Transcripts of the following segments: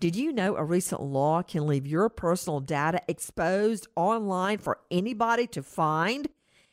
Did you know a recent law can leave your personal data exposed online for anybody to find?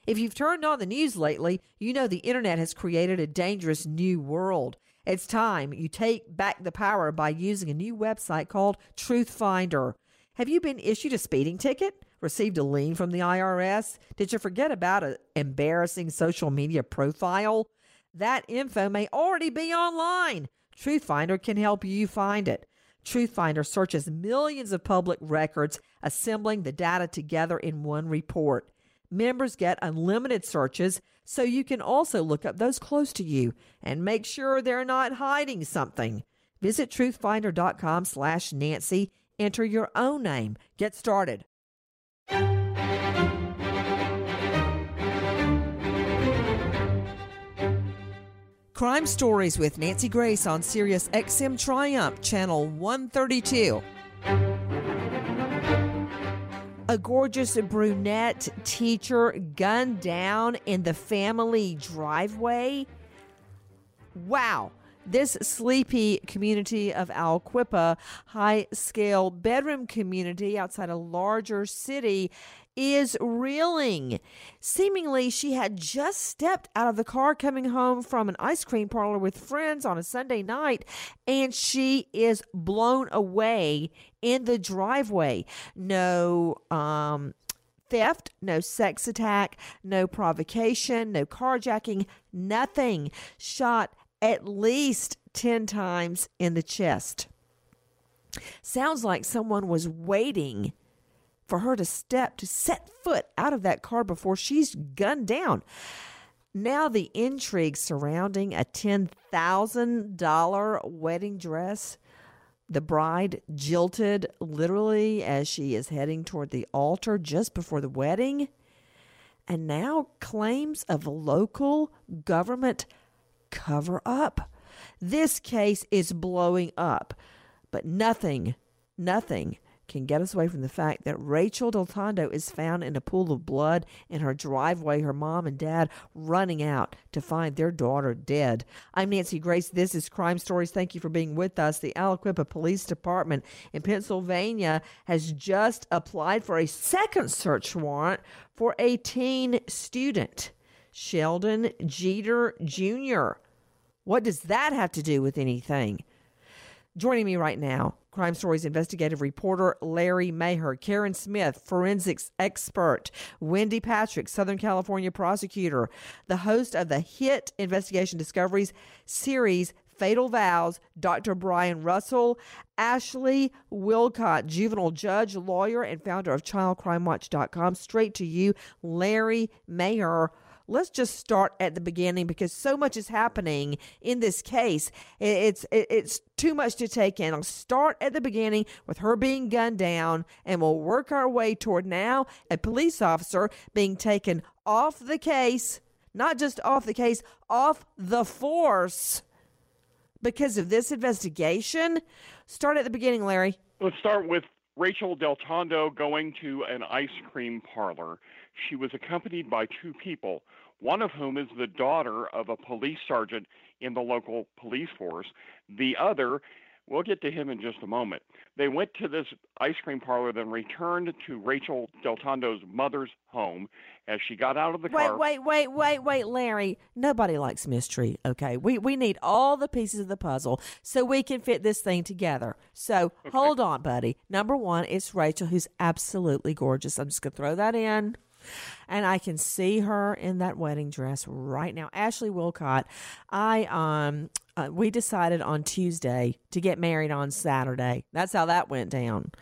If you've turned on the news lately, you know the internet has created a dangerous new world. It's time you take back the power by using a new website called Truth Finder. Have you been issued a speeding ticket? Received a lien from the IRS? Did you forget about an embarrassing social media profile? That info may already be online. Truth Finder can help you find it. Truth Finder searches millions of public records, assembling the data together in one report. Members get unlimited searches, so you can also look up those close to you and make sure they're not hiding something. Visit truthfinder.com/Nancy. Enter your own name. Get started. Crime Stories with Nancy Grace on Sirius XM Triumph, Channel 132. A gorgeous brunette teacher gunned down in the family driveway. Wow. This sleepy community of Aliquippa, high-scale bedroom community outside a larger city, is reeling. Seemingly, she had just stepped out of the car coming home from an ice cream parlor with friends on a Sunday night, and she is blown away in the driveway. No theft, no sex attack, no provocation, no carjacking, nothing. Shot at least 10 times in the chest. Sounds like someone was waiting for her to set foot out of that car before she's gunned down. Now the intrigue surrounding a $10,000 wedding dress. The bride jilted literally as she is heading toward the altar just before the wedding. And now claims of local government cover up. This case is blowing up, but nothing can get us away from the fact that Rachel Del Tondo is found in a pool of blood in her driveway, her mom and dad running out to find their daughter dead. I'm Nancy Grace. This is Crime Stories. Thank you for being with us. The Aliquippa Police Department in Pennsylvania has just applied for a second search warrant for a teen student, Sheldon Jeter Jr. What does that have to do with anything? Joining me right now, Crime Stories investigative reporter Larry Maher, Karen Smith, forensics expert, Wendy Patrick, Southern California prosecutor, the host of the hit Investigation Discoveries series, Fatal Vows, Dr. Brian Russell, Ashley Wilcott, juvenile judge, lawyer, and founder of ChildCrimeWatch.com. Straight to you, Larry Maher. Let's just start at the beginning because so much is happening in this case. It's too much to take in. I'll start at the beginning with her being gunned down, and we'll work our way toward now a police officer being taken off the case, not just off the case, off the force because of this investigation. Start at the beginning, Larry. Let's start with Rachel Del Tondo going to an ice cream parlor. She was accompanied by two people, one of whom is the daughter of a police sergeant in the local police force. The other, we'll get to him in just a moment. They went to this ice cream parlor, then returned to Rachel Del Tondo's mother's home as she got out of the car. Wait, Larry. Nobody likes mystery, okay? We need all the pieces of the puzzle so we can fit this thing together. So okay. Hold on, buddy. Number one, it's Rachel, who's absolutely gorgeous. I'm just going to throw that in. And I can see her in that wedding dress right now. Ashley Wilcott, we decided on Tuesday to get married on Saturday. That's how that went down.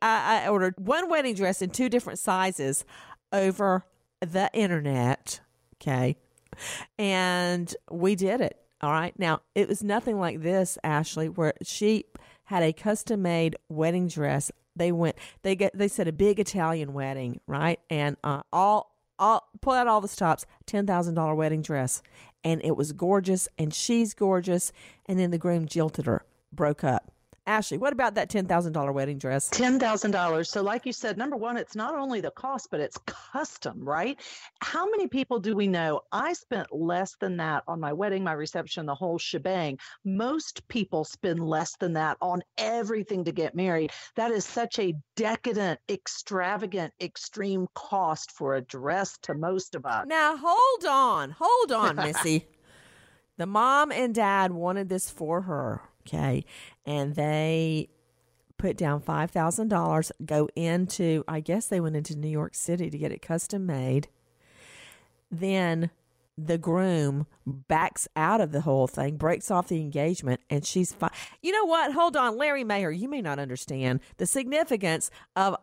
I ordered one wedding dress in two different sizes over the internet, okay? And we did it, all right? Now, it was nothing like this, Ashley, where she had a custom-made wedding dress. They said a big Italian wedding, right? And pull out all the stops, $10,000 wedding dress. And it was gorgeous, and she's gorgeous. And then the groom jilted her, broke up. Ashley, what about that $10,000 wedding dress? $10,000. So like you said, number one, it's not only the cost, but it's custom, right? How many people do we know? I spent less than that on my wedding, my reception, the whole shebang. Most people spend less than that on everything to get married. That is such a decadent, extravagant, extreme cost for a dress to most of us. Now, hold on, Missy. The mom and dad wanted this for her. Okay, and they put down $5,000, they went into New York City to get it custom made. Then the groom backs out of the whole thing, breaks off the engagement, and she's fine. You know what? Hold on, Larry Maher, you may not understand the significance of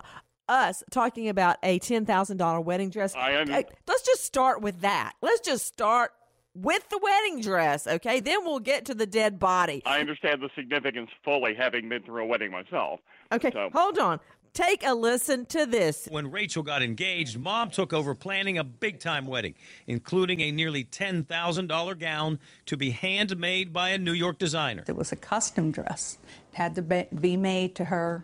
us talking about a $10,000 wedding dress. Let's just start with that. Let's just start with the wedding dress, okay? Then we'll get to the dead body. I understand the significance fully, having been through a wedding myself. Okay, so Hold on. Take a listen to this. When Rachel got engaged, Mom took over planning a big-time wedding, including a nearly $10,000 gown to be handmade by a New York designer. It was a custom dress. It had to be made to her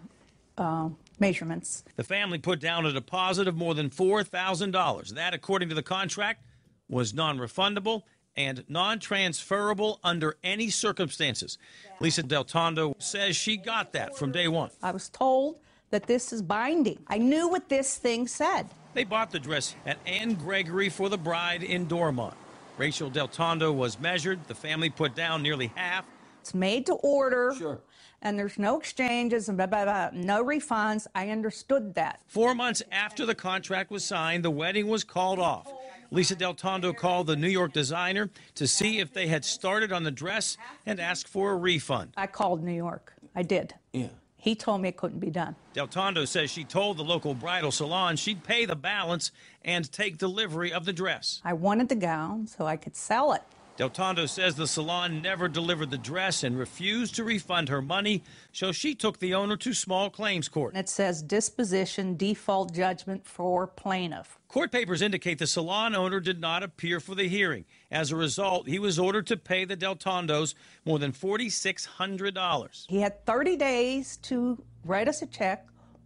measurements. The family put down a deposit of more than $4,000. That, according to the contract, was non-refundable and non-transferable under any circumstances. Lisa Del Tondo says she got that from day one. I was told that this is binding. I knew what this thing said. They bought the dress at Anne Gregory for the bride in Dormont. Rachel Del Tondo was measured. The family put down nearly half. It's made to order. Sure. And there's no exchanges and blah, blah, blah, no refunds. I understood that. 4 months after the contract was signed, the wedding was called off. Lisa Del Tondo called the New York designer to see if they had started on the dress and asked for a refund. I called New York. I did. Yeah. He told me it couldn't be done. Del Tondo says she told the local bridal salon she'd pay the balance and take delivery of the dress. I wanted the gown so I could sell it. Del Tondo says the salon never delivered the dress and refused to refund her money, so she took the owner to small claims court. It says disposition, default judgment for plaintiff. Court papers indicate the salon owner did not appear for the hearing. As a result, he was ordered to pay the Del Tondos more than $4,600. He had 30 days to write us a check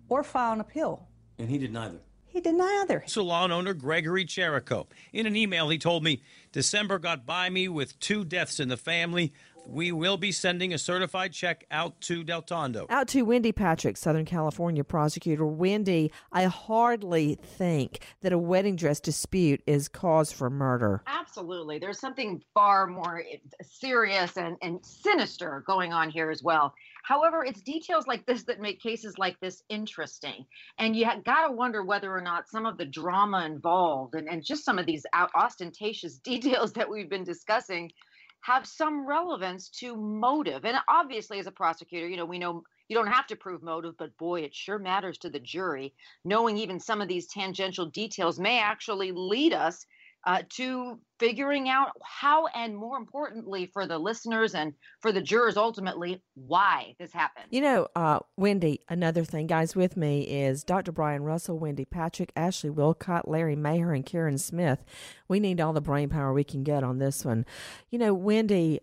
or file an appeal. And he did neither. He did neither. Salon owner Gregory Cherico. In an email, he told me, December got by me with 2 deaths in the family. We will be sending a certified check out to Del Tondo. Out to Wendy Patrick, Southern California prosecutor. Wendy, I hardly think that a wedding dress dispute is cause for murder. Absolutely. There's something far more serious and sinister going on here as well. However, it's details like this that make cases like this interesting. And you got to wonder whether or not some of the drama involved and just some of these ostentatious details that we've been discussing have some relevance to motive. And obviously, as a prosecutor, you know, we know you don't have to prove motive, but boy, it sure matters to the jury. Knowing even some of these tangential details may actually lead us to figuring out how, and more importantly for the listeners and for the jurors ultimately, why this happened. You know, Wendy, another thing, guys, with me is Dr. Brian Russell, Wendy Patrick, Ashley Wilcott, Larry Maher, and Karen Smith. We need all the brain power we can get on this one. You know, Wendy,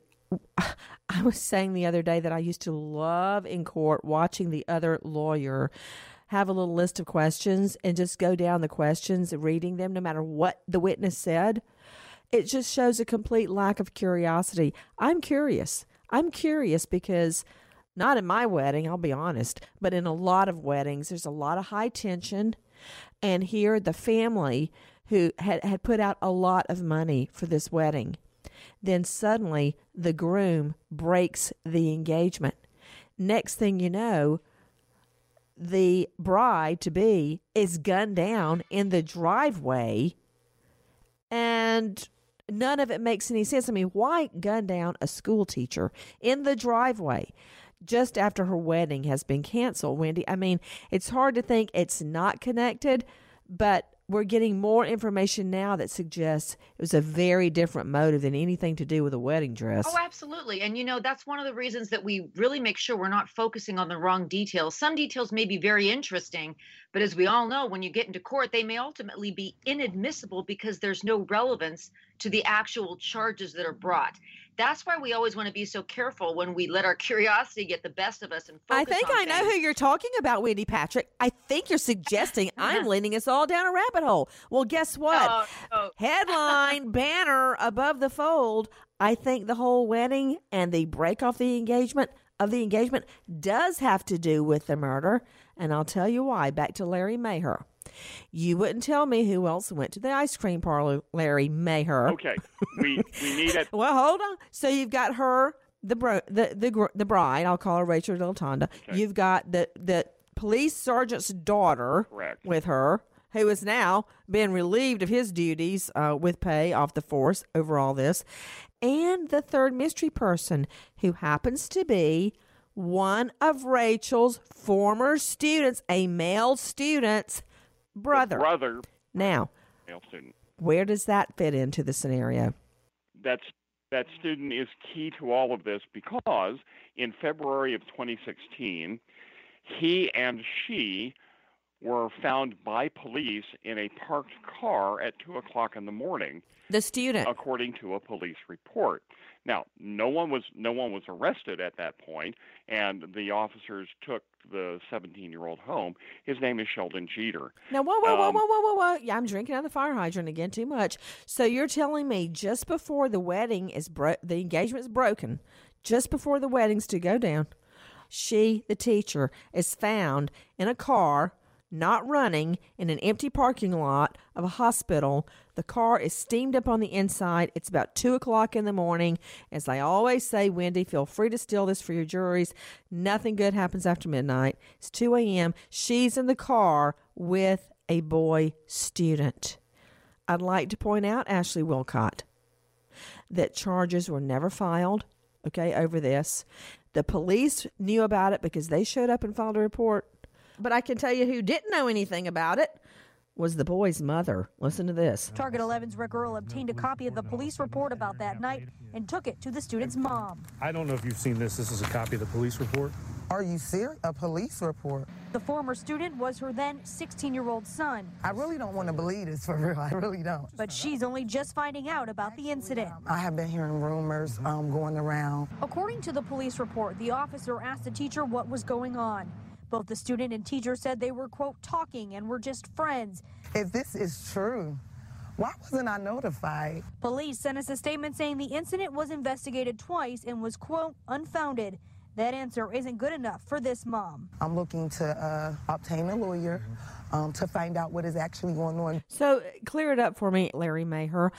I was saying the other day that I used to love in court watching the other lawyer have a little list of questions and just go down the questions and reading them no matter what the witness said. It just shows a complete lack of curiosity. I'm curious. I'm curious because not in my wedding, I'll be honest, but in a lot of weddings, there's a lot of high tension. And here the family who had put out a lot of money for this wedding, then suddenly the groom breaks the engagement. Next thing you know, the bride-to-be is gunned down in the driveway, and none of it makes any sense. I mean, why gun down a school teacher in the driveway just after her wedding has been canceled, Wendy? I mean, it's hard to think it's not connected, but we're getting more information now that suggests it was a very different motive than anything to do with a wedding dress. Oh, absolutely. And, you know, that's one of the reasons that we really make sure we're not focusing on the wrong details. Some details may be very interesting, but as we all know, when you get into court, they may ultimately be inadmissible because there's no relevance to the actual charges that are brought. That's why we always want to be so careful when we let our curiosity get the best of us and focus on things. I think I know who you're talking about, Wendy Patrick. I think you're suggesting I'm leading us all down a rabbit hole. Well, guess what? Oh. Headline, banner above the fold. I think the whole wedding and the break off the engagement does have to do with the murder. And I'll tell you why. Back to Larry Maher. You wouldn't tell me who else went to the ice cream parlor, Larry Maher. Okay, we need it. Well, hold on. So you've got her, the bride. I'll call her Rachel Del Tondo. Okay. You've got the police sergeant's daughter. Correct. With her, who has now been relieved of his duties with pay off the force over all this, and the third mystery person who happens to be one of Rachel's former students, a male student's brother. Now, male student. Where does that fit into the scenario? That student is key to all of this because in February of 2016, he and she were found by police in a parked car at 2 o'clock in the morning. The student. According to a police report. Now, no one was arrested at that point, and the officers took the 17-year-old home. His name is Sheldon Jeter. Now, whoa. Yeah, I'm drinking out of the fire hydrant again too much. So you're telling me just before the wedding is the engagement's broken, just before the wedding's to go down, she, the teacher, is found in a car, not running, in an empty parking lot of a hospital. The car is steamed up on the inside. It's about 2 o'clock in the morning. As I always say, Wendy, feel free to steal this for your juries. Nothing good happens after midnight. It's 2 a.m. She's in the car with a boy student. I'd like to point out, Ashley Wilcott, that charges were never filed, okay, over this. The police knew about it because they showed up and filed a report. But I can tell you who didn't know anything about it was the boy's mother. Listen to this. Target 11's Rick Earl obtained a copy of the police report about that night and took it to the student's mom. I don't know if you've seen this. This is a copy of the police report. Are you serious? A police report? The former student was her then 16-year-old son. I really don't want to believe this for real. I really don't. But she's only just finding out about the incident. I have been hearing rumors going around. According to the police report, the officer asked the teacher what was going on. Both the student and teacher said they were, quote, talking and were just friends. If this is true, why wasn't I notified? Police sent us a statement saying the incident was investigated twice and was, quote, unfounded. That answer isn't good enough for this mom. I'm looking to obtain a lawyer to find out what is actually going on. So clear it up for me, Larry Maher.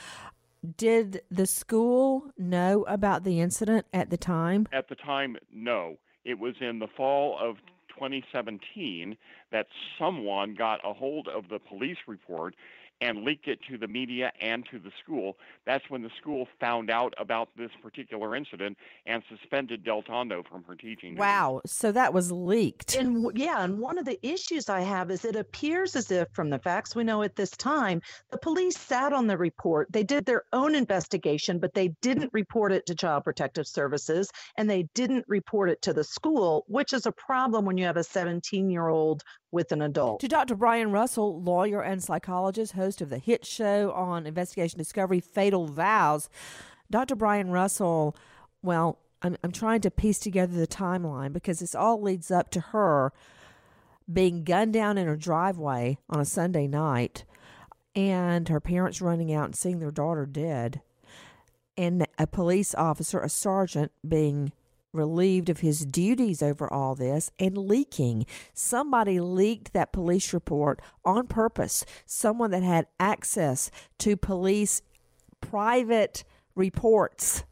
Did the school know about the incident at the time? At the time, no. It was in the fall of 2017 that someone got a hold of the police report and leaked it to the media and to the school. That's when the school found out about this particular incident and suspended Del Tondo from her teaching. Wow, so that was leaked. And yeah, and one of the issues I have is it appears as if, from the facts we know at this time, the police sat on the report. They did their own investigation, but they didn't report it to Child Protective Services, and they didn't report it to the school, which is a problem when you have a 17-year-old with an adult. To Dr. Brian Russell, lawyer and psychologist, host of the hit show on Investigation Discovery, Fatal Vows. Dr. Brian Russell, well, I'm trying to piece together the timeline because this all leads up to her being gunned down in her driveway on a Sunday night and her parents running out and seeing their daughter dead and a police officer, a sergeant, being relieved of his duties over all this and leaking. Somebody leaked that police report on purpose. Someone that had access to police private reports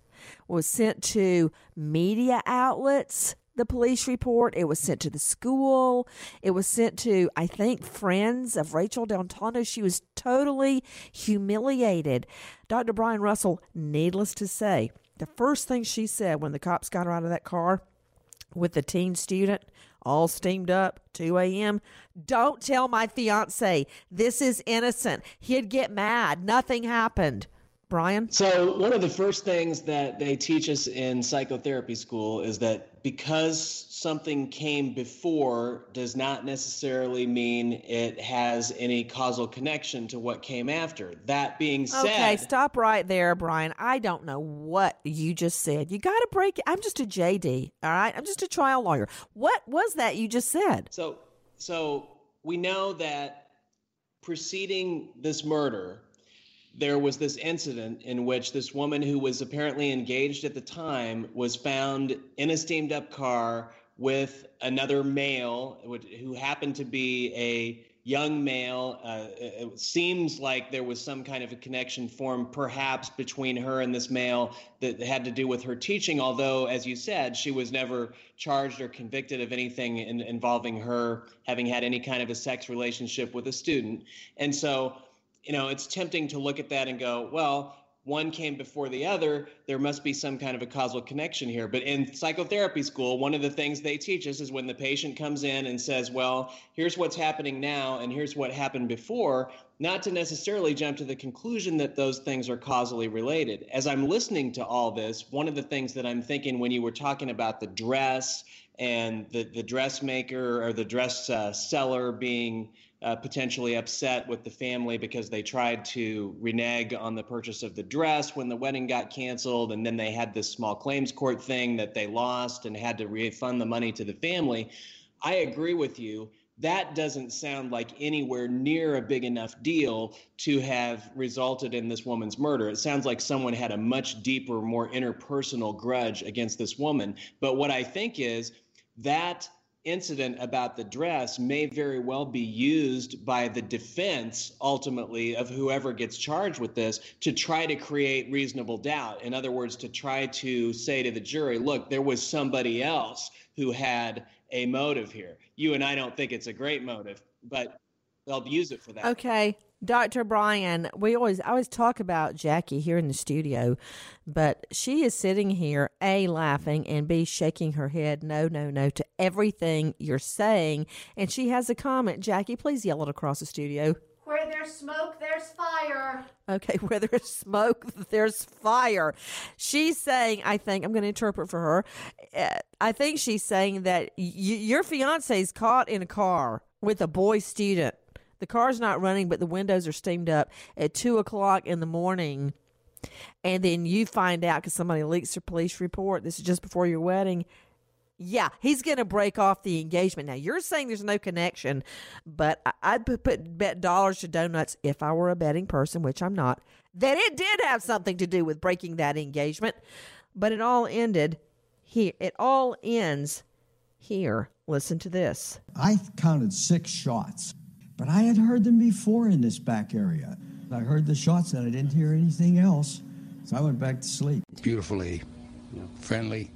was sent to media outlets, the police report. It was sent to the school. It was sent to, I think, friends of Rachel Del Tondo. She was totally humiliated. Dr. Brian Russell, needless to say, the first thing she said when the cops got her out of that car with the teen student, all steamed up, 2 a.m., don't tell my fiance. This is innocent. He'd get mad. Nothing happened. Brian? So one of the first things that they teach us in psychotherapy school is that because something came before does not necessarily mean it has any causal connection to what came after. That being said... Okay, stop right there, Brian. I don't know what you just said. You got to break it. I'm just a JD, all right? I'm just a trial lawyer. What was that you just said? So we know that preceding this murder, there was this incident in which this woman who was apparently engaged at the time was found in a steamed up car with another male who happened to be a young male. It seems like there was some kind of a connection formed perhaps between her and this male that had to do with her teaching. Although, as you said, she was never charged or convicted of anything involving her having had any kind of a sex relationship with a student. And so, you know, it's tempting to look at that and go, well, one came before the other. There must be some kind of a causal connection here. But in psychotherapy school, one of the things they teach us is when the patient comes in and says, well, here's what's happening now and here's what happened before, not to necessarily jump to the conclusion that those things are causally related. As I'm listening to all this, one of the things that I'm thinking when you were talking about the dress and the dressmaker or the dress seller being potentially upset with the family because they tried to renege on the purchase of the dress when the wedding got canceled, and then they had this small claims court thing that they lost and had to refund the money to the family. I agree with you. That doesn't sound like anywhere near a big enough deal to have resulted in this woman's murder. It sounds like someone had a much deeper, more interpersonal grudge against this woman. But what I think is that incident about the dress may very well be used by the defense, ultimately, of whoever gets charged with this to try to create reasonable doubt. In other words, to try to say to the jury, look, there was somebody else who had a motive here. You and I don't think it's a great motive, but they'll use it for that. Okay. Dr. Brian, I always talk about Jackie here in the studio, but she is sitting here, A, laughing, and B, shaking her head no to everything you're saying. And she has a comment. Jackie, please yell it across the studio. Where there's smoke, there's fire. Okay, where there's smoke, there's fire. She's saying, I think, I'm going to interpret for her, I think she's saying that your fiance's caught in a car with a boy student. The car's not running, but the windows are steamed up at 2 o'clock in the morning. And then you find out because somebody leaks their police report. This is just before your wedding. yeah, he's going to break off the engagement. Now, you're saying there's no connection, but I'd bet dollars to donuts, if I were a betting person, which I'm not, that it did have something to do with breaking that engagement. But it all ended here. It all ends here. Listen to this. I counted 6 shots, but I had heard them before in this back area. I heard the shots and I didn't hear anything else, so I went back to sleep. Beautifully, friendly,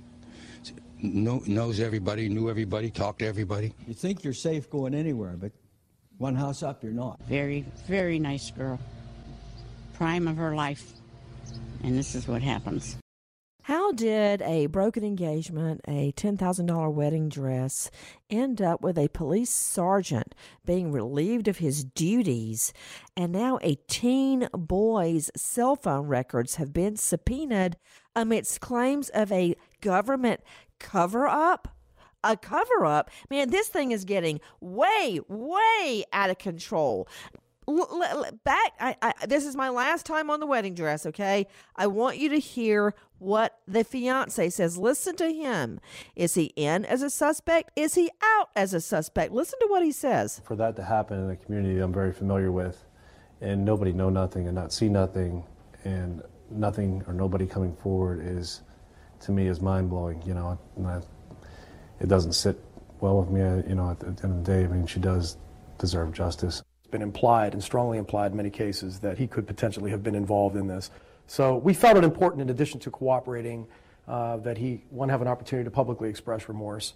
knows everybody, knew everybody, talked to everybody. You think you're safe going anywhere, but one house up, you're not. Very, very nice girl. Prime of her life, and this is what happens. How did a broken engagement, a $10,000 wedding dress, end up with a police sergeant being relieved of his duties? And now a teen boy's cell phone records have been subpoenaed amidst claims of a government cover-up? A cover-up? Man, this thing is getting way, way out of control. This is my last time on the wedding dress, okay? I want you to hear what the fiance says. Listen to him. Is he in as a suspect? Is he out as a suspect? Listen to what he says. For that to happen in a community I'm very familiar with, and nobody know nothing and not see nothing, and nothing or nobody coming forward is, to me, is mind-blowing, It doesn't sit well with me, at the end of the day. I mean, she does deserve justice. Been implied and strongly implied in many cases that he could potentially have been involved in this. So we felt it important, in addition to cooperating, that he, one, have an opportunity to publicly express remorse.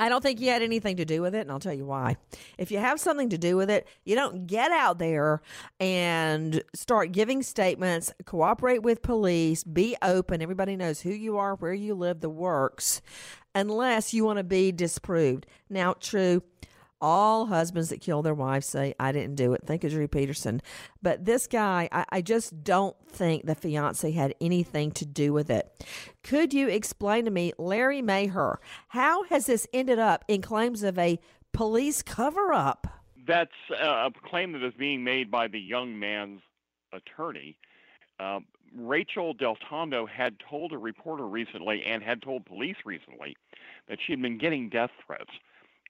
I don't think he had anything to do with it, and I'll tell you why. If you have something to do with it, you don't get out there and start giving statements, cooperate with police, be open. Everybody knows who you are, where you live, the works, unless you want to be disproved. Now, true, all husbands that kill their wives say, I didn't do it. Think of Drew Peterson. But this guy, I just don't think the fiance had anything to do with it. Could you explain to me, Larry Maher, how has this ended up in claims of a police cover-up? That's a claim that is being made by the young man's attorney. Rachel Del Tondo had told a reporter recently and had told police recently that she had been getting death threats,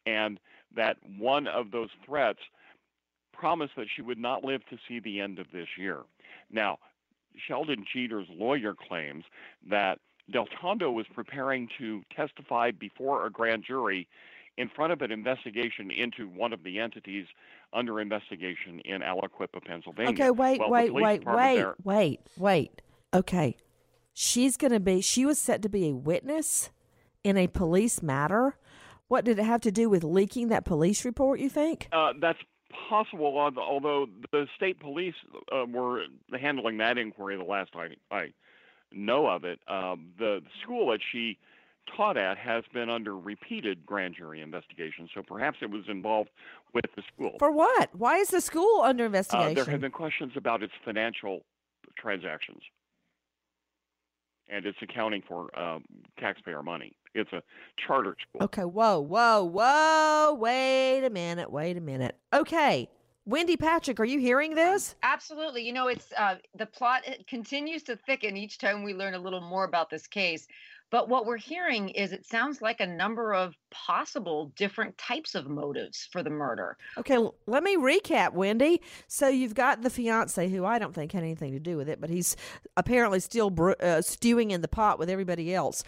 and that one of those threats promised that she would not live to see the end of this year. Now, Sheldon Cheater's lawyer claims that Del Tondo was preparing to testify before a grand jury in front of an investigation into one of the entities under investigation in Aliquippa, Pennsylvania. Okay, wait. Okay, she was set to be a witness in a police matter? What did it have to do with leaking that police report, you think? That's possible, although the state police were handling that inquiry the last I know of it. The school that she taught at has been under repeated grand jury investigations, so perhaps it was involved with the school. For what? Why is the school under investigation? There have been questions about its financial transactions and its accounting for taxpayer money. It's a charter school. Okay, whoa. Wait a minute. Okay, Wendy Patrick, are you hearing this? Absolutely. It's the plot continues to thicken each time we learn a little more about this case. But what we're hearing is it sounds like a number of possible different types of motives for the murder. Okay, let me recap, Wendy. So you've got the fiancé, who I don't think had anything to do with it, but he's apparently still stewing in the pot with everybody else.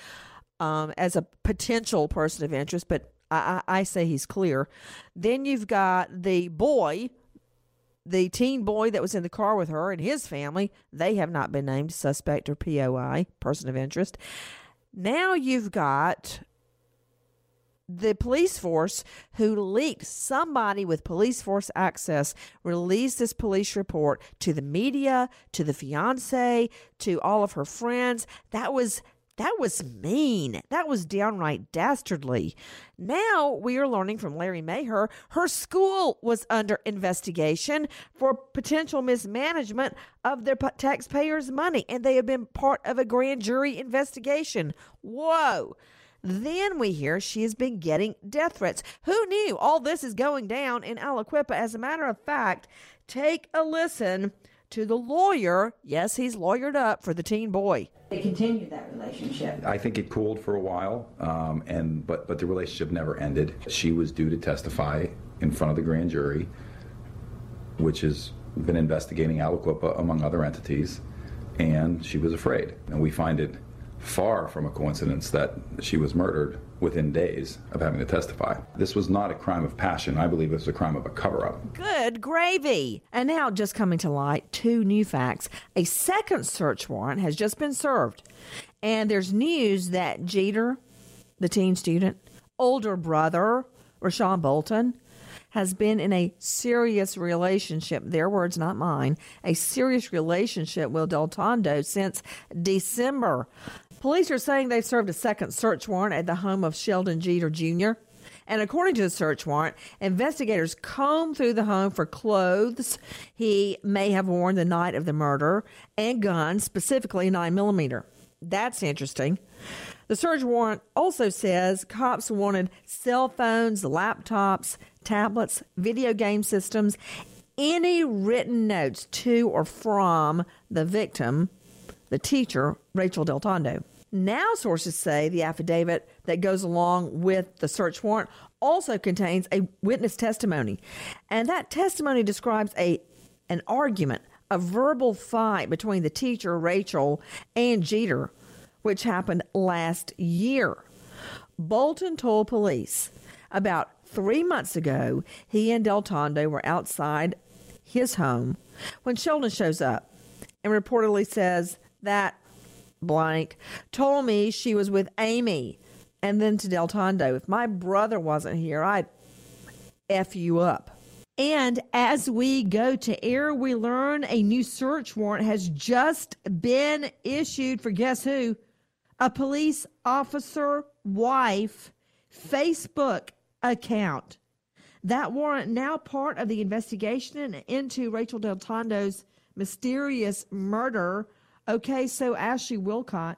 As a potential person of interest, but I say he's clear. Then you've got the boy, the teen boy that was in the car with her and his family. They have not been named suspect or POI, person of interest. Now you've got the police force who leaked. Somebody with police force access released this police report to the media, to the fiance, to all of her friends. That was mean. That was downright dastardly. Now we are learning from Larry Maher, her school was under investigation for potential mismanagement of their taxpayers' money, and they have been part of a grand jury investigation. Whoa. Then we hear she has been getting death threats. Who knew all this is going down in Aliquippa? As a matter of fact, take a listen to the lawyer. Yes, he's lawyered up for the teen boy. They continued that relationship. I think it cooled for a while, but the relationship never ended. She was due to testify in front of the grand jury, which has been investigating Aliquippa among other entities, and she was afraid. And we find it far from a coincidence that she was murdered within days of having to testify. This was not a crime of passion. I believe it was a crime of a cover-up. Good gravy! And now, just coming to light, two new facts. A second search warrant has just been served. And there's news that Jeter, the teen student, older brother, Rashawn Bolton, has been in a serious relationship, their words, not mine, a serious relationship with Del Tondo since December. Police are saying they've served a second search warrant at the home of Sheldon Jeter Jr. And according to the search warrant, investigators combed through the home for clothes he may have worn the night of the murder and guns, specifically 9mm. That's interesting. The search warrant also says cops wanted cell phones, laptops, tablets, video game systems, any written notes to or from the victim, the teacher, Rachel Del Tondo. Now sources say the affidavit that goes along with the search warrant also contains a witness testimony. And that testimony describes an argument, a verbal fight between the teacher, Rachel, and Jeter, which happened last year. Bolton told police about 3 months ago, he and Del Tondo were outside his home when Sheldon shows up and reportedly says that blank told me she was with Amy. And then to Del Tondo, if my brother wasn't here, I'd F you up. And as we go to air, we learn a new search warrant has just been issued for guess who? A police officer wife Facebook account. That warrant now part of the investigation into Rachel Del Tondo's mysterious murder. Okay, so Ashley Wilcott,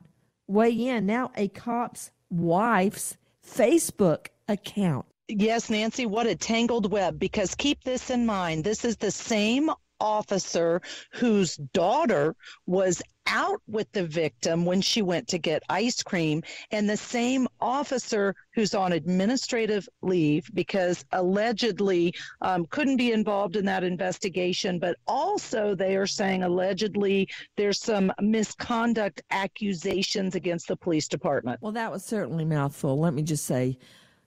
weigh in. Now a cop's wife's Facebook account. Yes, Nancy, what a tangled web, because keep this in mind. This is the same officer whose daughter was out with the victim when she went to get ice cream, and the same officer who's on administrative leave because allegedly couldn't be involved in that investigation, but also they are saying allegedly there's some misconduct accusations against the police department. Well, that was certainly a mouthful. Let me just say,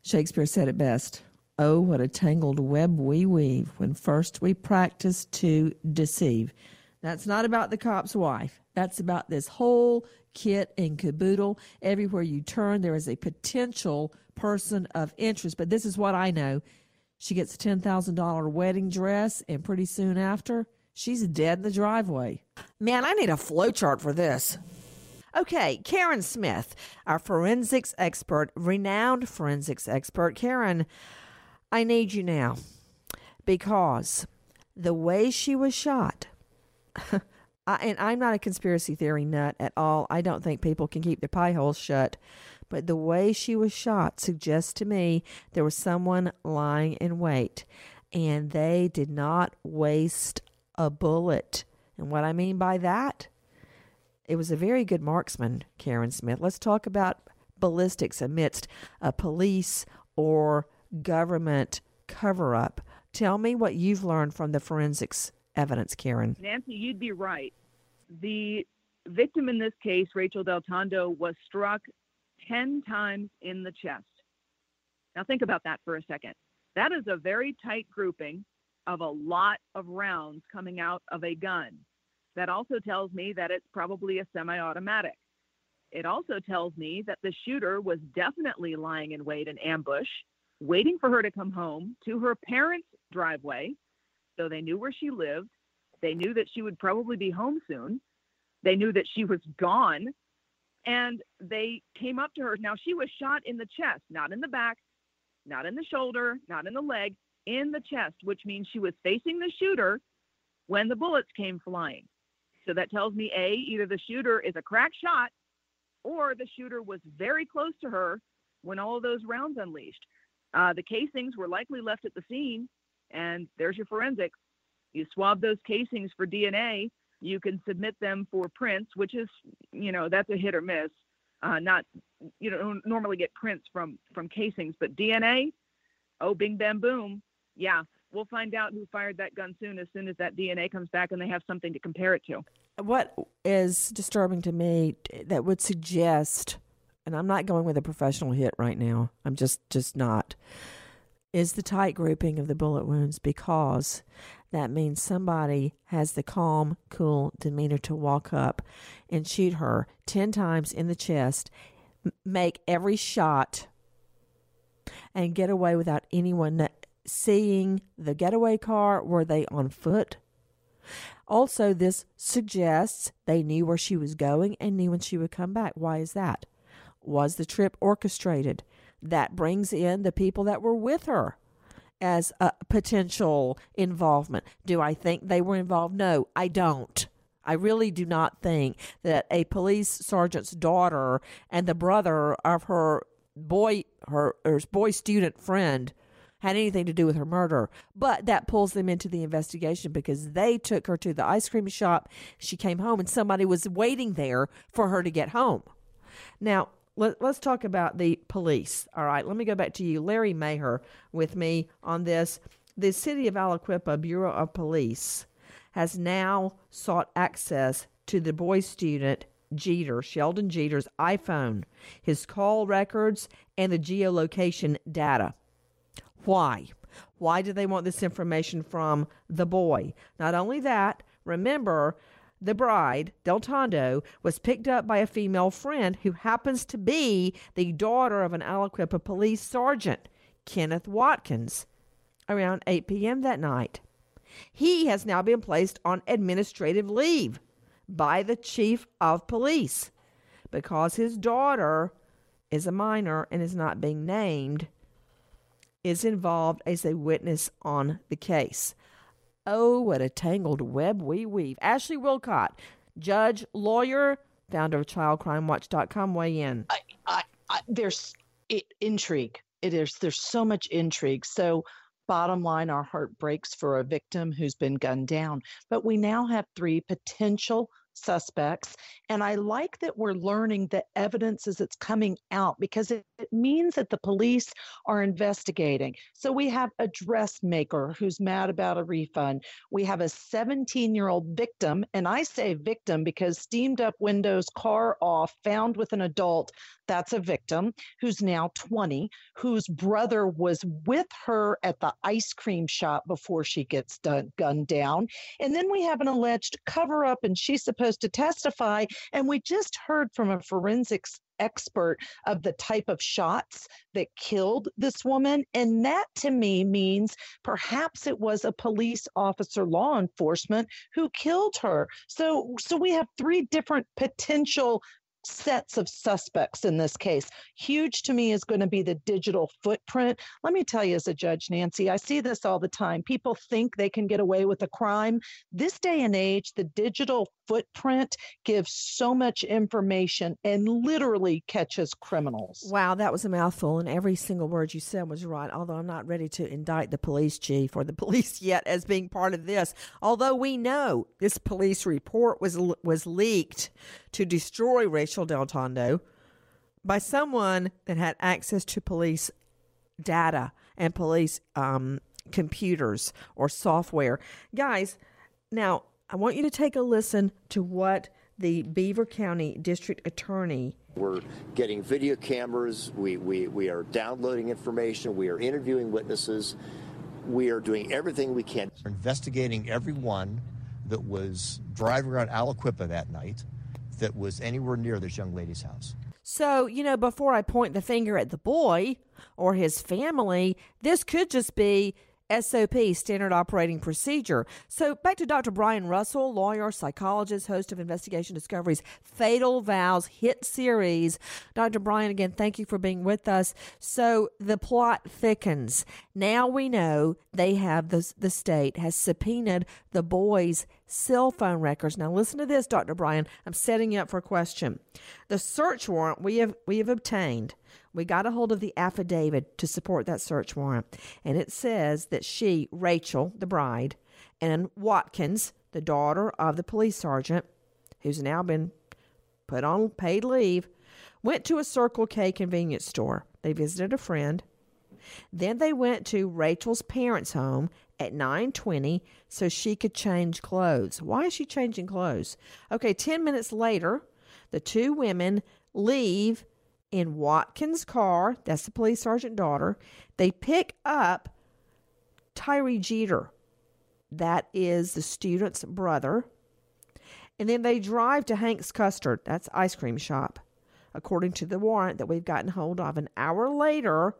Shakespeare said it best. Oh, what a tangled web we weave when first we practice to deceive. That's not about the cop's wife. That's about this whole kit and caboodle. Everywhere you turn, there is a potential person of interest. But this is what I know. She gets a $10,000 wedding dress, and pretty soon after, she's dead in the driveway. Man, I need a flowchart for this. Okay, Karen Smith, our forensics expert, renowned forensics expert. Karen, I need you now because the way she was shot... And I'm not a conspiracy theory nut at all. I don't think people can keep their pie holes shut. But the way she was shot suggests to me there was someone lying in wait. And they did not waste a bullet. And what I mean by that, it was a very good marksman, Karen Smith. Let's talk about ballistics amidst a police or government cover-up. Tell me what you've learned from the forensics evidence, Karen. Nancy, you'd be right. The victim in this case, Rachel Del Tondo, was struck 10 times in the chest. Now think about that for a second. That is a very tight grouping of a lot of rounds coming out of a gun. That also tells me that it's probably a semi-automatic. It also tells me that the shooter was definitely lying in wait and ambush, waiting for her to come home to her parents' driveway. So they knew where she lived. They knew that she would probably be home soon. They knew that she was gone. And they came up to her. Now, she was shot in the chest, not in the back, not in the shoulder, not in the leg, in the chest, which means she was facing the shooter when the bullets came flying. So that tells me, A, either the shooter is a crack shot or the shooter was very close to her when all of those rounds unleashed. The casings were likely left at the scene. And there's your forensics. You swab those casings for DNA. You can submit them for prints, which is, you know, that's a hit or miss. Not, you don't normally get prints from casings, but DNA, oh, bing, bam, boom. Yeah, we'll find out who fired that gun soon as that DNA comes back and they have something to compare it to. What is disturbing to me that would suggest, and I'm not going with a professional hit right now, I'm just not, is the tight grouping of the bullet wounds, because that means somebody has the calm, cool demeanor to walk up and shoot her 10 times in the chest, make every shot, and get away without anyone seeing the getaway car. Were they on foot? Also, this suggests they knew where she was going and knew when she would come back. Why is that? Was the trip orchestrated? That brings in the people that were with her as a potential involvement. Do I think they were involved? No, I don't. I really do not think that a police sergeant's daughter and the brother of her boy student friend had anything to do with her murder. But that pulls them into the investigation because they took her to the ice cream shop. She came home and somebody was waiting there for her to get home. Now, let's talk about the police. All right, let me go back to you. Larry Maher with me on this. The City of Aliquippa Bureau of Police has now sought access to the boy student Jeter, Sheldon Jeter's iPhone, his call records, and the geolocation data. Why? Why do they want this information from the boy? Not only that, remember, the bride, Del Tondo, was picked up by a female friend who happens to be the daughter of an Aliquippa police sergeant, Kenneth Watkins, around 8 p.m. that night. He has now been placed on administrative leave by the chief of police because his daughter is a minor and is not being named, is involved as a witness on the case. Oh, what a tangled web we weave. Ashley Wilcott, judge, lawyer, founder of ChildCrimeWatch.com, weigh in. There's intrigue. It is. There's so much intrigue. So bottom line, our heart breaks for a victim who's been gunned down. But we now have three potential suspects. And I like that we're learning the evidence as it's coming out, because it means that the police are investigating. So we have a dressmaker who's mad about a refund. We have a 17-year-old victim, and I say victim because steamed up windows, car off, found with an adult, that's a victim, who's now 20, whose brother was with her at the ice cream shop before she gets gunned down. And then we have an alleged cover-up, and she's supposed to testify. And we just heard from a forensics expert of the type of shots that killed this woman. And that to me means perhaps it was a police officer, law enforcement, who killed her. So we have three different potential sets of suspects in this case. Huge to me is going to be the digital footprint. Let me tell you, as a judge, Nancy, I see this all the time. People think they can get away with a crime. This day and age, the digital footprint gives so much information and literally catches criminals. Wow, that was a mouthful, and every single word you said was right, although I'm not ready to indict the police chief or the police yet as being part of this. Although we know this police report was leaked to destroy Rachel Del Tondo by someone that had access to police data and police computers or software. Guys, now I want you to take a listen to what the Beaver County District Attorney. We're getting video cameras. We are downloading information. We are interviewing witnesses. We are doing everything we can. We're investigating everyone that was driving around Aliquippa that night, that was anywhere near this young lady's house. So, you know, before I point the finger at the boy or his family, this could just be SOP, standard operating procedure. So back to Dr. Brian Russell, lawyer, psychologist, host of Investigation Discovery's Fatal Vows hit series. Dr. Brian, again, thank you for being with us. So the plot thickens. Now we know they have the state has subpoenaed the boy's cell phone records. Now listen to this, Dr. Brian. I'm setting you up for a question. The search warrant we have obtained. We got a hold of the affidavit to support that search warrant, and it says that she, Rachel, the bride, and Watkins, the daughter of the police sergeant, who's now been put on paid leave, went to a Circle K convenience store. They visited a friend. Then they went to Rachel's parents' home at 9:20 so she could change clothes. Why is she changing clothes? Okay, 10 minutes later, the two women leave in Watkins' car. That's the police sergeant's daughter. They pick up Tyree Jeter. That is the student's brother. And then they drive to Hank's Custard. That's ice cream shop. According to the warrant that we've gotten hold of, an hour later,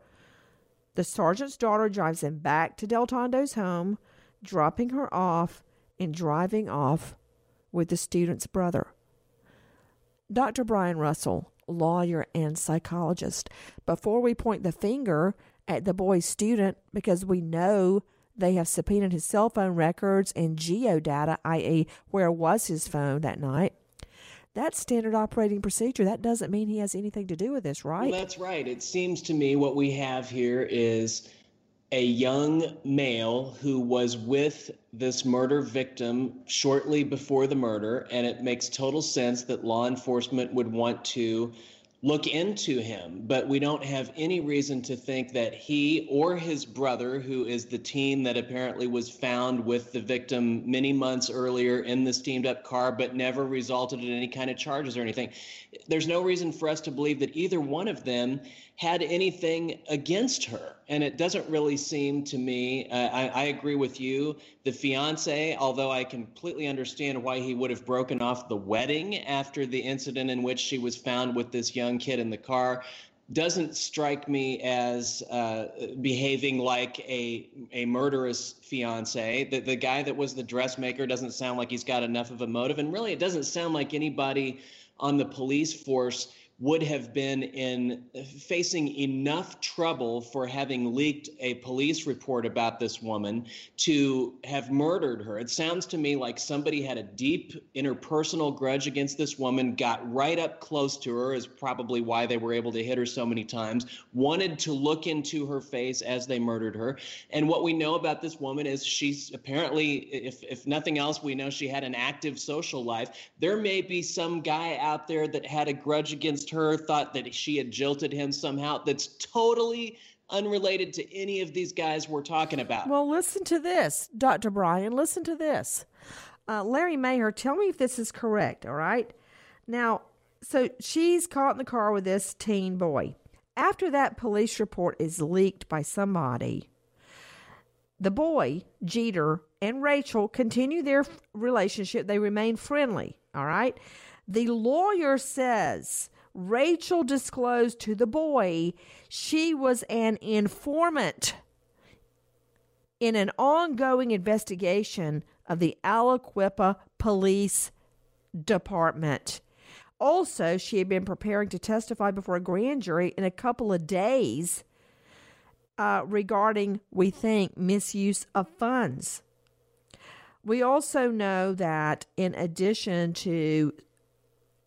the sergeant's daughter drives them back to Del Tondo's home, dropping her off and driving off with the student's brother. Dr. Brian Russell, lawyer and psychologist, before we point the finger at the boy's student, because we know they have subpoenaed his cell phone records and geodata, i.e. where was his phone that night, that's standard operating procedure. That doesn't mean he has anything to do with this, right? Well, that's right. It seems to me what we have here is a young male who was with this murder victim shortly before the murder, and it makes total sense that law enforcement would want to look into him. But we don't have any reason to think that he or his brother, who is the teen that apparently was found with the victim many months earlier in the steamed up car, but never resulted in any kind of charges or anything. There's no reason for us to believe that either one of them had anything against her. And it doesn't really seem to me, I agree with you, the fiance, although I completely understand why he would have broken off the wedding after the incident in which she was found with this young kid in the car, doesn't strike me as behaving like a murderous fiance. The guy that was the dressmaker doesn't sound like he's got enough of a motive. And really, it doesn't sound like anybody on the police force would have been in facing enough trouble for having leaked a police report about this woman to have murdered her. It sounds to me like somebody had a deep interpersonal grudge against this woman, got right up close to her, is probably why they were able to hit her so many times, wanted to look into her face as they murdered her. And what we know about this woman is she's apparently, if nothing else, we know she had an active social life. There may be some guy out there that had a grudge against her, thought that she had jilted him somehow. That's totally unrelated to any of these guys we're talking about. Well, listen to this, Dr. Brian. Listen to this. Larry Maher, tell me if this is correct, all right? Now, so she's caught in the car with this teen boy. After that police report is leaked by somebody, the boy, Jeter, and Rachel continue their relationship. They remain friendly, all right? The lawyer says Rachel disclosed to the boy she was an informant in an ongoing investigation of the Aliquippa Police Department. Also, she had been preparing to testify before a grand jury in a couple of days regarding, we think, misuse of funds. We also know that in addition to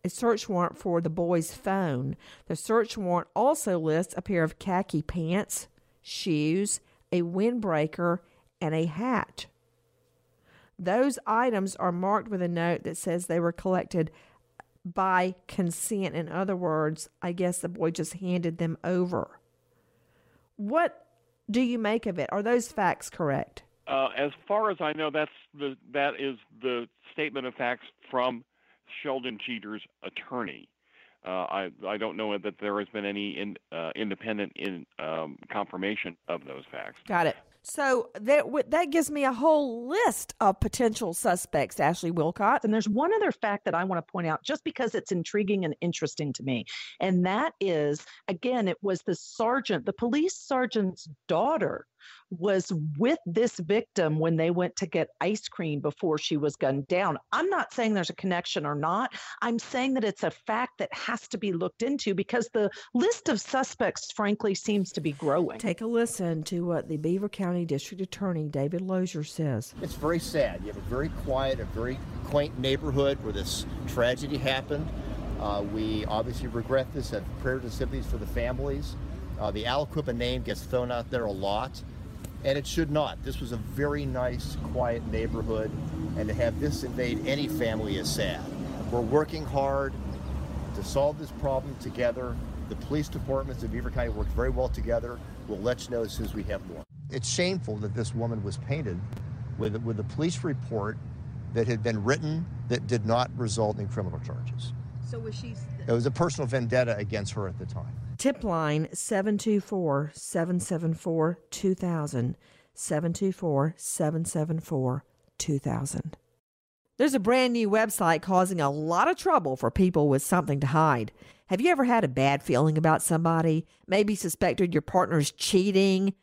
a search warrant for the boy's phone, the search warrant also lists a pair of khaki pants, shoes, a windbreaker, and a hat. Those items are marked with a note that says they were collected by consent. In other words, I guess the boy just handed them over. What do you make of it? Are those facts correct? As far as I know, that is the statement of facts from Sheldon Jeter's attorney. I don't know that there has been any independent confirmation of those facts. Got it. So that gives me a whole list of potential suspects, Ashley Wilcott. And there's one other fact that I want to point out, just because it's intriguing and interesting to me. And that is, again, it was the sergeant, the police sergeant's daughter was with this victim when they went to get ice cream before she was gunned down. I'm not saying there's a connection or not. I'm saying that it's a fact that has to be looked into because the list of suspects, frankly, seems to be growing. Take a listen to what the Beaver County District Attorney David Lozier says. It's very sad. You have a very quiet, a very quaint neighborhood where this tragedy happened. We obviously regret this, have prayers and sympathies for the families. The Aliquippa name gets thrown out there a lot. and it should not. This was a very nice, quiet neighborhood, and to have this invade any family is sad. We're working hard to solve this problem together. The police departments of Beaver County worked very well together. We'll let you know as soon as we have more. It's shameful that this woman was painted with a police report that had been written that did not result in criminal charges. So was she? It was a personal vendetta against her at the time. Tip line 724-774-2000, 724-774-2000. There's a brand new website causing a lot of trouble for people with something to hide. Have you ever had a bad feeling about somebody? Maybe suspected your partner's cheating?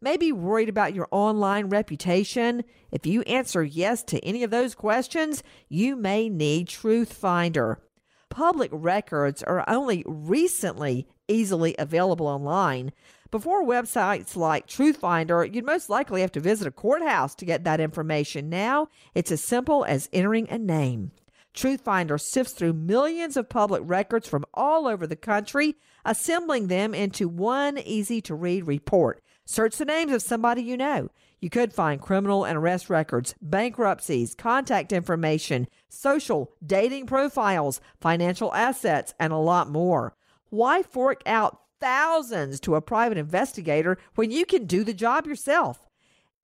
Maybe worried about your online reputation? If you answer yes to any of those questions, you may need Truth Finder. Public records are only recently easily available online. Before websites like TruthFinder, you'd most likely have to visit a courthouse to get that information. Now, it's as simple as entering a name. TruthFinder sifts through millions of public records from all over the country, assembling them into one easy-to-read report. Search the names of somebody you know. You could find criminal and arrest records, bankruptcies, contact information, social, dating profiles, financial assets, and a lot more. Why fork out thousands to a private investigator when you can do the job yourself?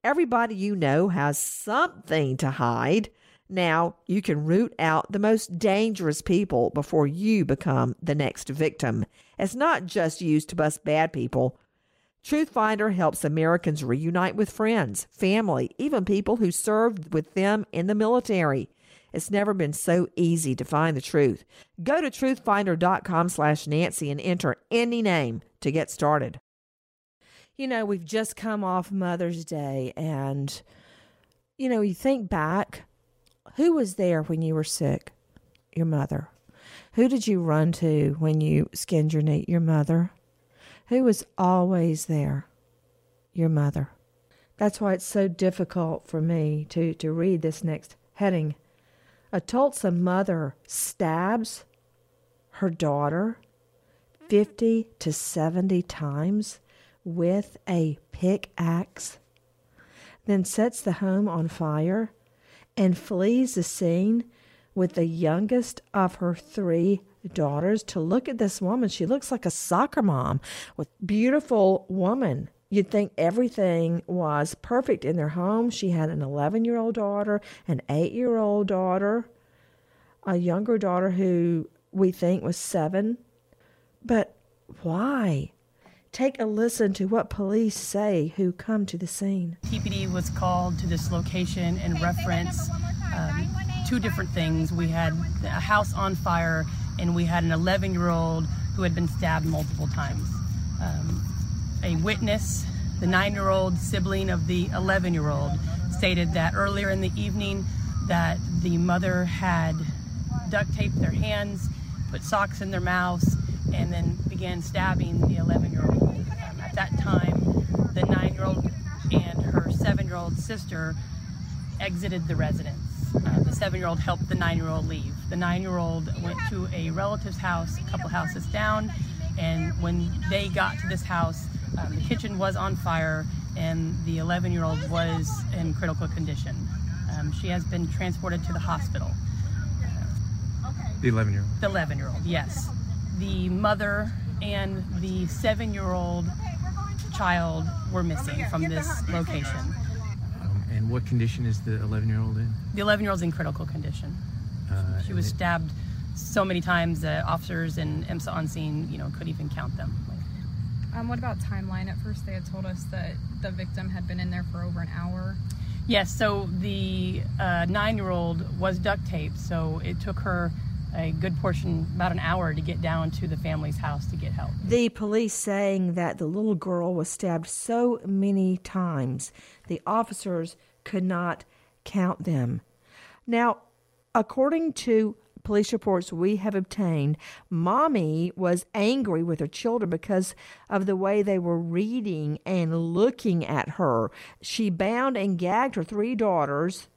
Everybody you know has something to hide. Now you can root out the most dangerous people before you become the next victim. It's not just used to bust bad people. TruthFinder helps Americans reunite with friends, family, even people who served with them in the military. It's never been so easy to find the truth. Go to truthfinder.com/Nancy and enter any name to get started. You know, we've just come off Mother's Day, and, you know, you think back, who was there when you were sick? Your mother. Who did you run to when you skinned your knee? Your mother. Who was always there? Your mother. That's why it's so difficult for me to read this next heading. A Tulsa mother stabs her daughter 50 to 70 times with a pickaxe, then sets the home on fire and flees the scene with the youngest of her three daughters. To look at this woman, she looks like a soccer mom, with beautiful woman. You'd think everything was perfect in their home. She had an 11-year-old daughter, an 8-year-old daughter, a younger daughter who we think was 7. But why? Take a listen to what police say who come to the scene. TPD was called to this location in reference two different things. We had a house on fire, and we had an 11-year-old who had been stabbed multiple times. A witness, the 9-year-old sibling of the 11-year-old, stated that earlier in the evening that the mother had duct taped their hands, put socks in their mouths, and then began stabbing the 11-year-old. At that time, the 9-year-old and her 7-year-old sister exited the residence. The 7-year-old helped the 9-year-old leave. The 9-year-old went to a relative's house, a couple houses down, and when they got to this house, the kitchen was on fire, and the 11-year-old was in critical condition. She has been transported to the hospital. The 11-year-old? The 11-year-old, yes. The mother and the 7-year-old child were missing from this location. And what condition is the 11-year-old in? The 11-year-old's in critical condition. She was stabbed so many times that officers and EMSA on scene, you know, couldn't even count them. What about timeline? At first they had told us that the victim had been in there for over an hour. Yes, so the 9-year-old was duct taped, so it took her a good portion, about an hour, to get down to the family's house to get help. The police saying that the little girl was stabbed so many times, the officers could not count them. Now, according to police reports we have obtained, Mommy was angry with her children because of the way they were reading and looking at her. She bound and gagged her three daughters.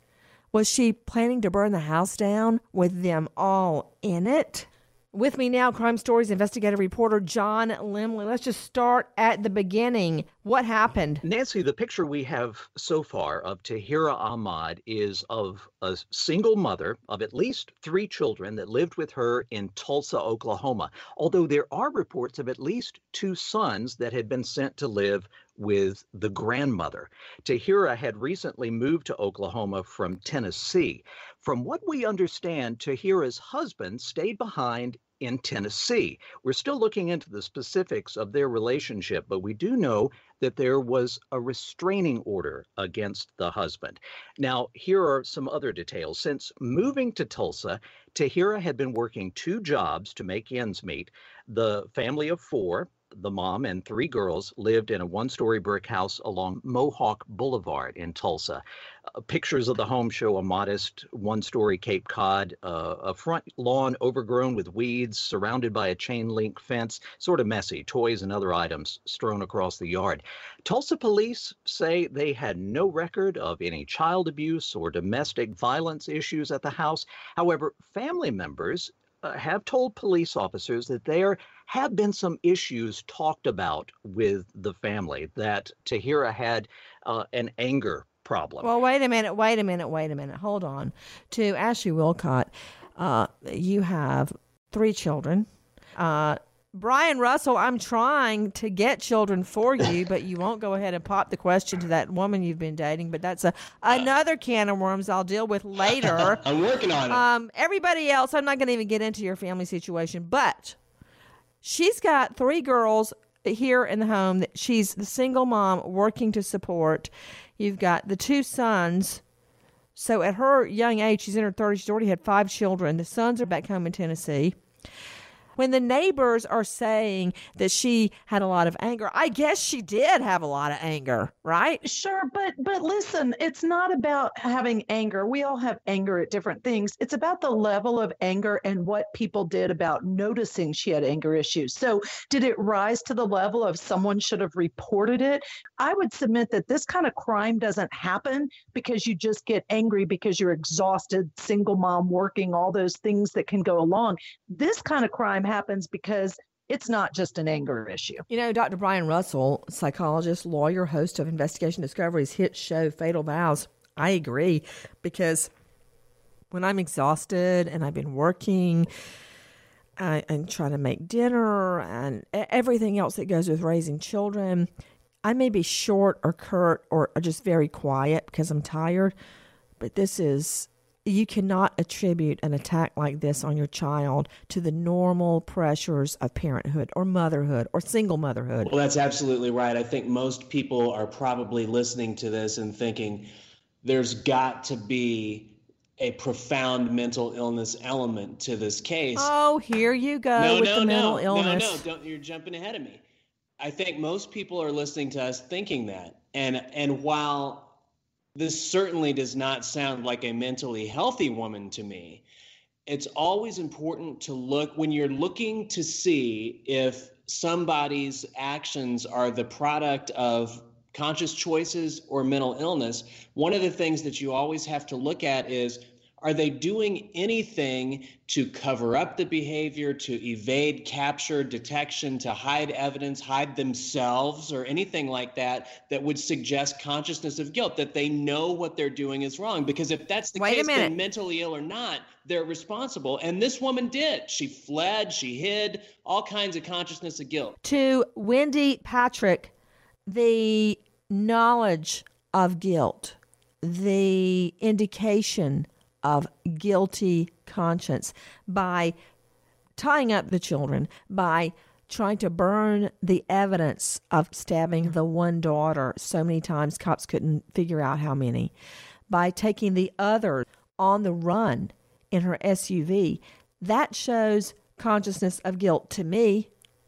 Was she planning to burn the house down with them all in it? With me now, Crime Stories investigative reporter John Limley. Let's just start at the beginning. What happened? Nancy, the picture we have so far of Tahira Ahmad is of a single mother of at least three children that lived with her in Tulsa, Oklahoma, although there are reports of at least two sons that had been sent to live with the grandmother. Tahira had recently moved to Oklahoma from Tennessee. From what we understand, Tahira's husband stayed behind in Tennessee. We're still looking into the specifics of their relationship, but we do know that there was a restraining order against the husband. Now, here are some other details. Since moving to Tulsa, Tahira had been working two jobs to make ends meet. The family of four, the mom and three girls, lived in a one-story brick house along Mohawk Boulevard in Tulsa. Pictures of the home show a modest one-story Cape Cod, a front lawn overgrown with weeds, surrounded by a chain-link fence, sort of messy, toys and other items strewn across the yard. Tulsa police say they had no record of any child abuse or domestic violence issues at the house. However, family members have told police officers that there have been some issues talked about with the family, that Tahira had an anger problem. Well, wait a minute. Hold on. To Ashley Wilcott, you have three children. Brian Russell, I'm trying to get children for you, but you won't go ahead and pop the question to that woman you've been dating. But that's another can of worms I'll deal with later. I'm working on it. Everybody else, I'm not going to even get into your family situation, but she's got three girls here in the home that she's the single mom working to support. You've got the two sons. So at her young age, she's in her 30s. She's already had five children. The sons are back home in Tennessee. When the neighbors are saying that she had a lot of anger, I guess she did have a lot of anger, right? Sure, but listen, it's not about having anger. We all have anger at different things. It's about the level of anger and what people did about noticing she had anger issues. So did it rise to the level of someone should have reported it? I would submit that this kind of crime doesn't happen because you just get angry because you're exhausted, single mom working, all those things that can go along. This kind of crime happens because it's not just an anger issue. You know, Dr. Brian Russell, psychologist, lawyer, host of Investigation Discovery's hit show, Fatal Vows. I agree, because when I'm exhausted and I've been working and trying to make dinner and everything else that goes with raising children, I may be short or curt or just very quiet because I'm tired. But this is... you cannot attribute an attack like this on your child to the normal pressures of parenthood or motherhood or single motherhood. Well, that's absolutely right. I think most people are probably listening to this and thinking there's got to be a profound mental illness element to this case. Oh, here you go. No, mental illness. Don't, you're jumping ahead of me. I think most people are listening to us thinking that. And while this certainly does not sound like a mentally healthy woman to me, it's always important to look, when you're looking to see if somebody's actions are the product of conscious choices or mental illness, one of the things that you always have to look at is, are they doing anything to cover up the behavior, to evade capture, detection, to hide evidence, hide themselves, or anything like that that would suggest consciousness of guilt, that they know what they're doing is wrong? Because if that's the case, then mentally ill or not, they're responsible. And this woman did. She fled, she hid, all kinds of consciousness of guilt. To Wendy Patrick, the knowledge of guilt, the indication of guilty conscience by tying up the children, by trying to burn the evidence of stabbing the one daughter so many times cops couldn't figure out how many, by taking the other on the run in her SUV, that shows consciousness of guilt to me.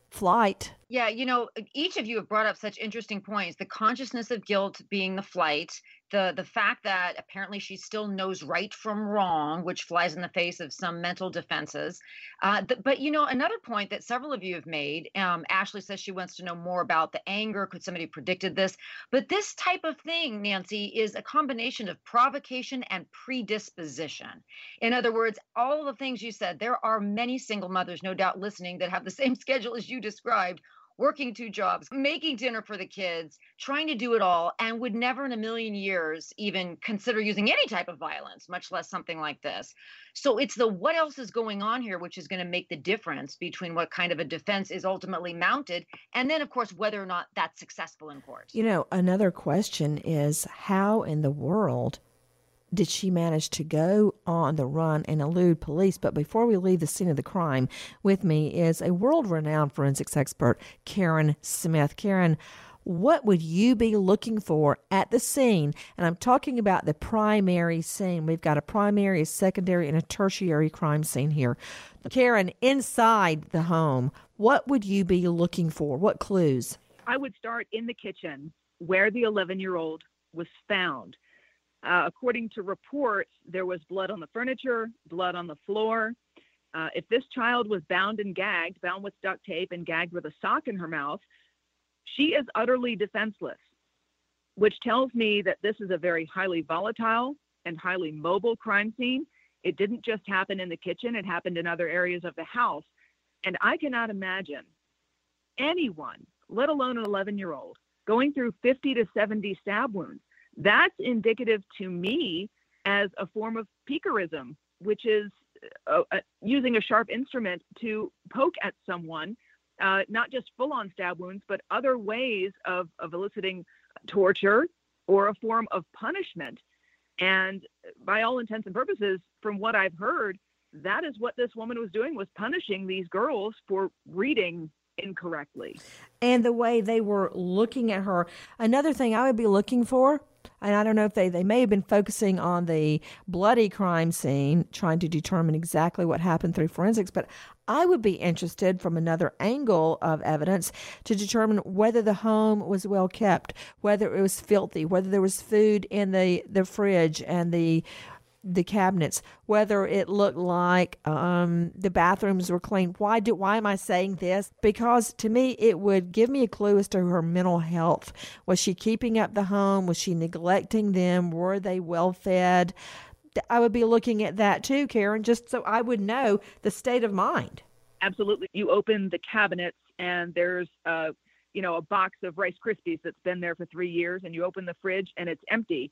Flight. Yeah, you know, each of you have brought up such interesting points. The consciousness of guilt being the flight, the fact that apparently she still knows right from wrong, which flies in the face of some mental defenses. But, you know, another point that several of you have made, Ashley says she wants to know more about the anger. Could somebody have predicted this? But this type of thing, Nancy, is a combination of provocation and predisposition. In other words, all the things you said, there are many single mothers, no doubt, listening that have the same schedule as you described, working two jobs, making dinner for the kids, trying to do it all, and would never in a million years even consider using any type of violence, much less something like this. So it's the what else is going on here, which is going to make the difference between what kind of a defense is ultimately mounted, and then, of course, whether or not that's successful in court. You know, another question is, how in the world did she manage to go on the run and elude police? But before we leave the scene of the crime, with me is a world-renowned forensics expert, Karen Smith. Karen, what would you be looking for at the scene? And I'm talking about the primary scene. We've got a primary, a secondary, and a tertiary crime scene here. Karen, inside the home, what would you be looking for? What clues? I would start in the kitchen where the 11-year-old was found. According to reports, there was blood on the furniture, blood on the floor. If this child was bound and gagged, bound with duct tape and gagged with a sock in her mouth, she is utterly defenseless, which tells me that this is a very highly volatile and highly mobile crime scene. It didn't just happen in the kitchen. It happened in other areas of the house. And I cannot imagine anyone, let alone an 11-year-old, going through 50 to 70 stab wounds. That's indicative to me as a form of piquerism, which is using a sharp instrument to poke at someone, not just full-on stab wounds, but other ways of eliciting torture or a form of punishment. And by all intents and purposes, from what I've heard, that is what this woman was doing, was punishing these girls for reading incorrectly. And the way they were looking at her. Another thing I would be looking for, and I don't know if they may have been focusing on the bloody crime scene, trying to determine exactly what happened through forensics, but I would be interested from another angle of evidence to determine whether the home was well kept, whether it was filthy, whether there was food in the fridge and the cabinets, whether it looked like the bathrooms were clean. Why am I saying this? Because to me, it would give me a clue as to her mental health. Was she keeping up the home? Was she neglecting them? Were they well fed? I would be looking at that too, Karen, just so I would know the state of mind. Absolutely. You open the cabinets and there's a box of Rice Krispies that's been there for 3 years, and you open the fridge and it's empty.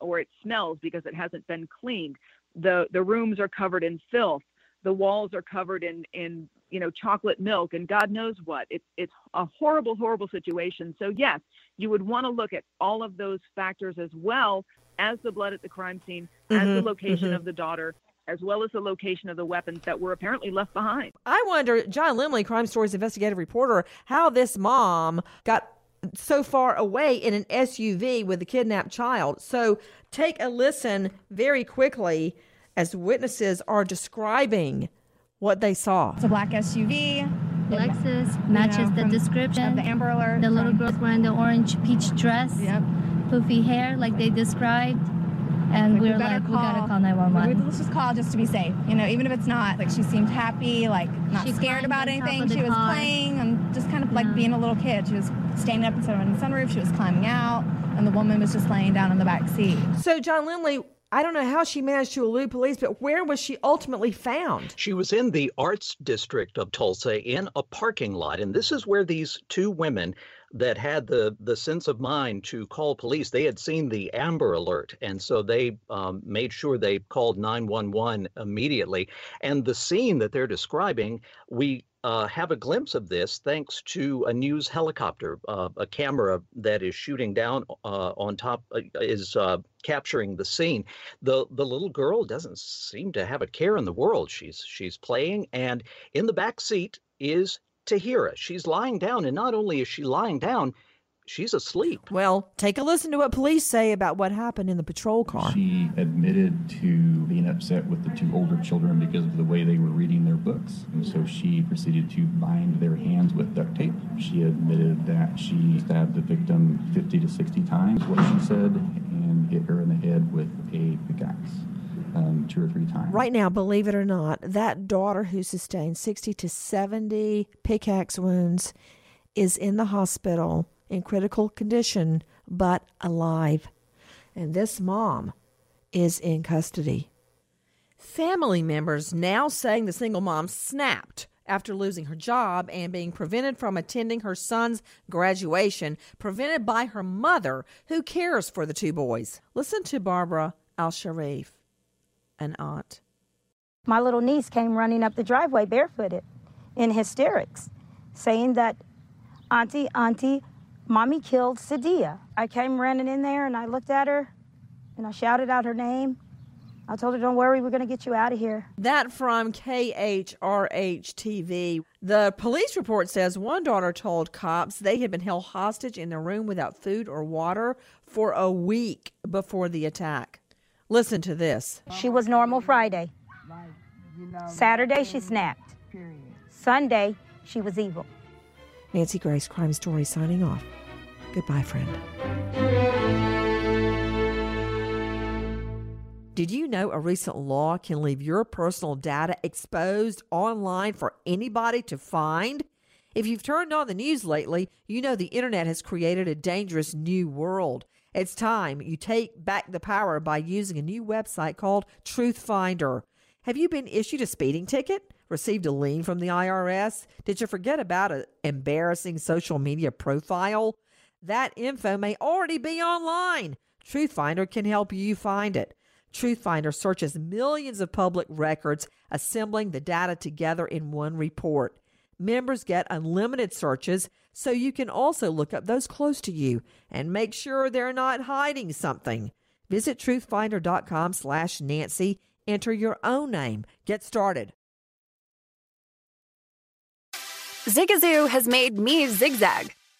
Or it smells because it hasn't been cleaned. The rooms are covered in filth. The walls are covered in chocolate milk and God knows what. It's a horrible, horrible situation. So yes, you would want to look at all of those factors, as well as the blood at the crime scene, as the location of the daughter, as well as the location of the weapons that were apparently left behind. I wonder, John Limley, Crime Stories investigative reporter, how this mom got so far away in an SUV with a kidnapped child. So take a listen very quickly as witnesses are describing what they saw. It's a black SUV. Lexus matches the description. The Amber Alert. The little girls wearing the orange peach dress. Yep. Poofy hair like they described. And like, we gotta call 911. Let's just call just to be safe. You know, even if it's not, like, she seemed happy, like, not she scared about anything. She was playing and just kind of like being a little kid. She was standing up instead of on the sunroof. She was climbing out, and the woman was just laying down in the back seat. So, John Limley, I don't know how she managed to elude police, but where was she ultimately found? She was in the Arts District of Tulsa in a parking lot, and this is where these two women that had the sense of mind to call police. They had seen the Amber Alert, and so they made sure they called 911 immediately. And the scene that they're describing, we have a glimpse of this thanks to a news helicopter. A camera that is shooting down on top is capturing the scene. The little girl doesn't seem to have a care in the world. She's playing, and in the back seat is Tahira. She's lying down, and not only is she lying down, she's asleep. Well, take a listen to what police say about what happened in the patrol car. She admitted to being upset with the two older children because of the way they were reading their books, and so she proceeded to bind their hands with duct tape. She admitted that she stabbed the victim 50 to 60 times, what she said, and hit her in the head with a pickaxe 2 or 3 times. Right now, believe it or not, that daughter who sustained 60 to 70 pickaxe wounds is in the hospital in critical condition, but alive. And this mom is in custody. Family members now saying the single mom snapped after losing her job and being prevented from attending her son's graduation, prevented by her mother, who cares for the 2 boys. Listen to Barbara Al-Sharif, an aunt. My little niece came running up the driveway barefooted in hysterics, saying that, Auntie, Mommy killed Sadia. I came running in there, and I looked at her, and I shouted out her name. I told her, don't worry, we're going to get you out of here. That from KHRH-TV. The police report says one daughter told cops they had been held hostage in their room without food or water for a week before the attack. Listen to this. She was normal Friday. Saturday, she snapped. Sunday, she was evil. Nancy Grace, Crime Story, signing off. Goodbye, friend. Did you know a recent law can leave your personal data exposed online for anybody to find? If you've turned on the news lately, you know the internet has created a dangerous new world. It's time you take back the power by using a new website called Truth Finder. Have you been issued a speeding ticket? Received a lien from the IRS? Did you forget about an embarrassing social media profile? That info may already be online. Truth Finder can help you find it. Truth Finder searches millions of public records, assembling the data together in one report. Members get unlimited searches, so you can also look up those close to you and make sure they're not hiding something. Visit truthfinder.com/Nancy. Enter your own name. Get started. Zigazoo has made me zigzag.